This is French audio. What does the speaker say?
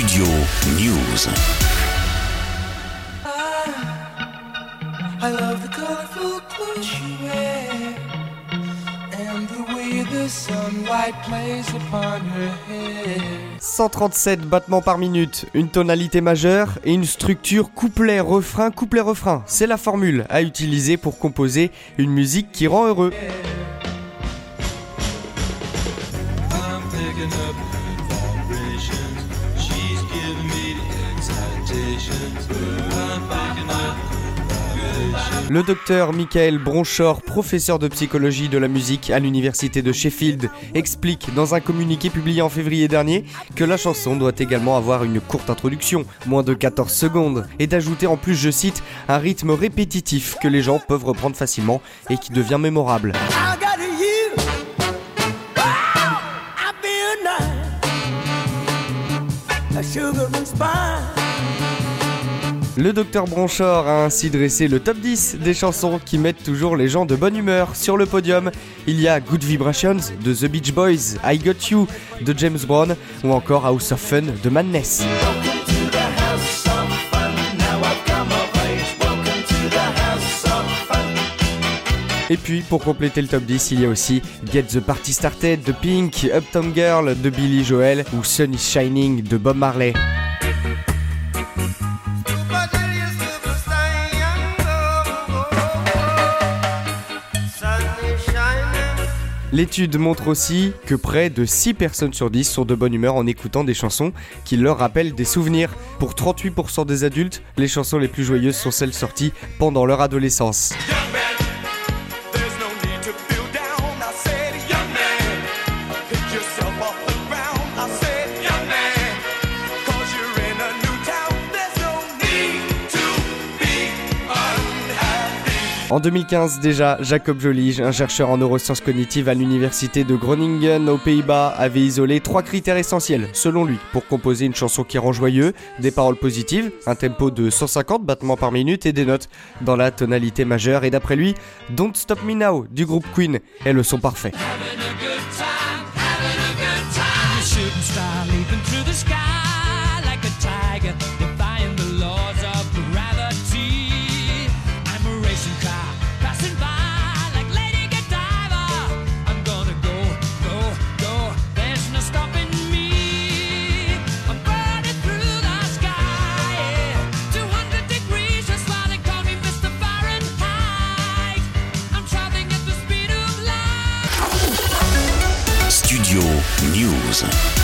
Studio News. I love the colorful clothes you wear and the way the sunlight plays upon her hair. 137 battements par minute, une tonalité majeure et une structure couplet-refrain, couplet-refrain. C'est la formule à utiliser pour composer une musique qui rend heureux. Le docteur Michael Bonshor, professeur de psychologie de la musique à l'université de Sheffield, explique dans un communiqué publié en février dernier que la chanson doit également avoir une courte introduction, moins de 14 secondes, et d'ajouter en plus, je cite, un rythme répétitif que les gens peuvent reprendre facilement et qui devient mémorable. Le docteur Bonshor a ainsi dressé le top 10 des chansons qui mettent toujours les gens de bonne humeur sur le podium. Il y a Good Vibrations de The Beach Boys, I Got You de James Brown ou encore House of Fun de Madness. Et puis, pour compléter le top 10, il y a aussi Get the Party Started de Pink, Uptown Girl de Billy Joel ou Sun is Shining de Bob Marley. L'étude montre aussi que près de 6 personnes sur 10 sont de bonne humeur en écoutant des chansons qui leur rappellent des souvenirs. Pour 38% des adultes, les chansons les plus joyeuses sont celles sorties pendant leur adolescence. En 2015 déjà, Jacob Jolij, un chercheur en neurosciences cognitives à l'université de Groningen aux Pays-Bas, avait isolé 3 critères essentiels, selon lui, pour composer une chanson qui rend joyeux, des paroles positives, un tempo de 150 battements par minute et des notes dans la tonalité majeure. Et d'après lui, Don't Stop Me Now du groupe Queen est le son parfait. Studio News.